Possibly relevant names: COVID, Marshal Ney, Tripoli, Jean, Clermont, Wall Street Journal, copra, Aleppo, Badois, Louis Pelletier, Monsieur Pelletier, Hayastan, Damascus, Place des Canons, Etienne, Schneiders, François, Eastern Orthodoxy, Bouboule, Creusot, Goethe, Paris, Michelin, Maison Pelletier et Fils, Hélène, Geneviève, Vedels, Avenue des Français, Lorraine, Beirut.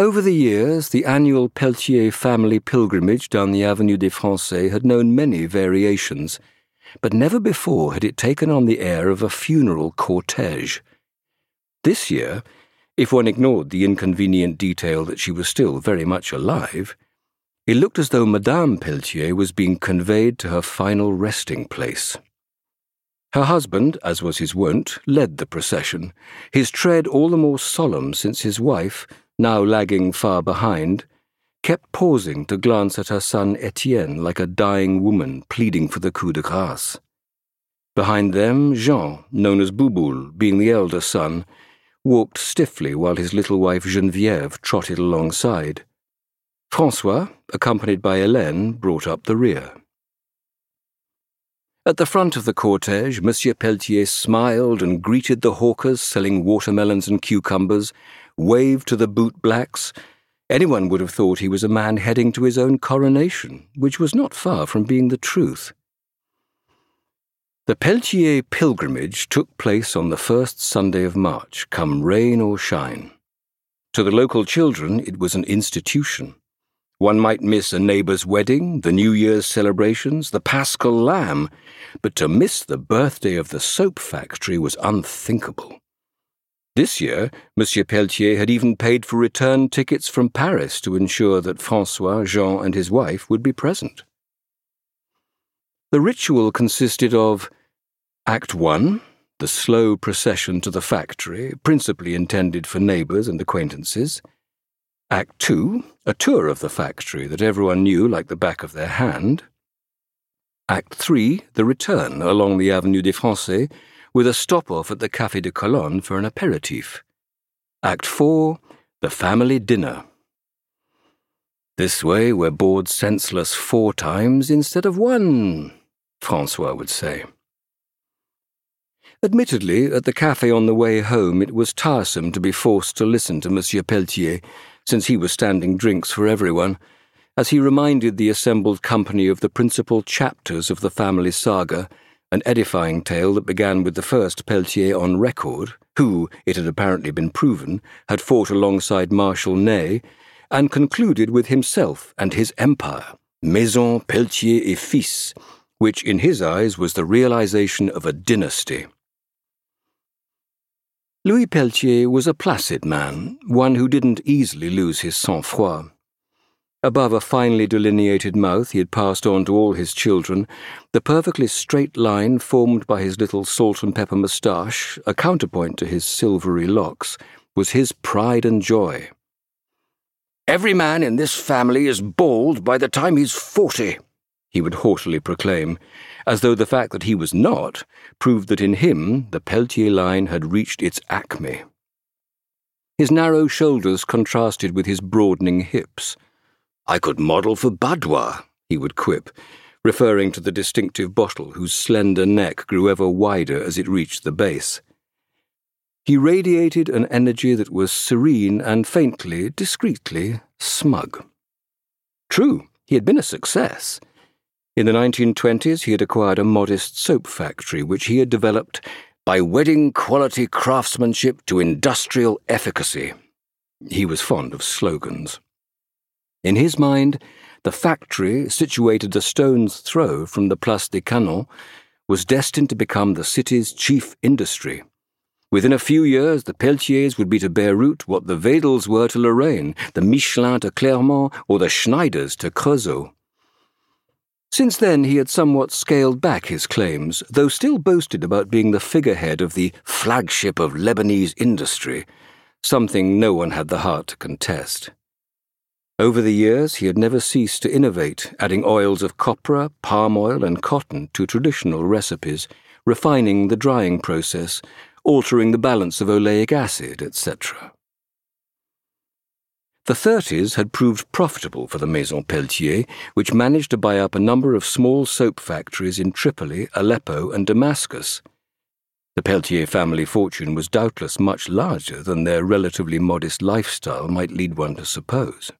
Over the years, the annual Pelletier family pilgrimage down the Avenue des Français had known many variations, but never before had it taken on the air of a funeral cortege. This year, if one ignored the inconvenient detail that she was still very much alive, it looked as though Madame Pelletier was being conveyed to her final resting place. Her husband, as was his wont, led the procession, his tread all the more solemn since his wife, now lagging far behind, kept pausing to glance at her son Etienne like a dying woman pleading for the coup de grâce. Behind them, Jean, known as Bouboule, being the elder son, walked stiffly while his little wife Geneviève trotted alongside. François, accompanied by Hélène, brought up the rear. At the front of the cortège, Monsieur Pelletier smiled and greeted the hawkers selling watermelons and cucumbers, waved to the bootblacks. Anyone would have thought he was a man heading to his own coronation, which was not far from being the truth. The Pelletier pilgrimage took place on the first Sunday of March, come rain or shine. To the local children, it was an institution. One might miss a neighbour's wedding, the New Year's celebrations, the Paschal Lamb, but to miss the birthday of the soap factory was unthinkable. This year, Monsieur Pelletier had even paid for return tickets from Paris to ensure that François, Jean, and his wife would be present. The ritual consisted of Act 1, the slow procession to the factory, principally intended for neighbours and acquaintances, Act 2, a tour of the factory that everyone knew like the back of their hand. Act 3, the return along the Avenue des Français, with a stop-off at the Café de Cologne for an aperitif. Act 4, the family dinner. This way we're bored senseless 4 times instead of 1, François would say. Admittedly, at the café on the way home it was tiresome to be forced to listen to Monsieur Pelletier, since he was standing drinks for everyone, as he reminded the assembled company of the principal chapters of the family saga, an edifying tale that began with the first Pelletier on record, who, it had apparently been proven, had fought alongside Marshal Ney, and concluded with himself and his empire, Maison Pelletier et Fils, which in his eyes was the realization of a dynasty. Louis Pelletier was a placid man, one who didn't easily lose his sang-froid. Above a finely delineated mouth he had passed on to all his children, the perfectly straight line formed by his little salt-and-pepper moustache, a counterpoint to his silvery locks, was his pride and joy. "Every man in this family is bald by the time he's 40," he would haughtily proclaim, as though the fact that he was not proved that in him the Pelletier line had reached its acme. His narrow shoulders contrasted with his broadening hips. "I could model for Badois," he would quip, referring to the distinctive bottle whose slender neck grew ever wider as it reached the base. He radiated an energy that was serene and faintly, discreetly, smug. True, he had been a success. In the 1920s, he had acquired a modest soap factory, which he had developed by wedding quality craftsmanship to industrial efficacy. He was fond of slogans. In his mind, the factory, situated a stone's throw from the Place des Canons, was destined to become the city's chief industry. Within a few years, the Pelletiers would be to Beirut what the Vedels were to Lorraine, the Michelin to Clermont, or the Schneiders to Creusot. Since then he had somewhat scaled back his claims, though still boasted about being the figurehead of the flagship of Lebanese industry, something no one had the heart to contest. Over the years he had never ceased to innovate, adding oils of copra, palm oil and cotton to traditional recipes, refining the drying process, altering the balance of oleic acid, etc. The 30s had proved profitable for the Maison Pelletier, which managed to buy up a number of small soap factories in Tripoli, Aleppo, and Damascus. The Pelletier family fortune was doubtless much larger than their relatively modest lifestyle might lead one to suppose.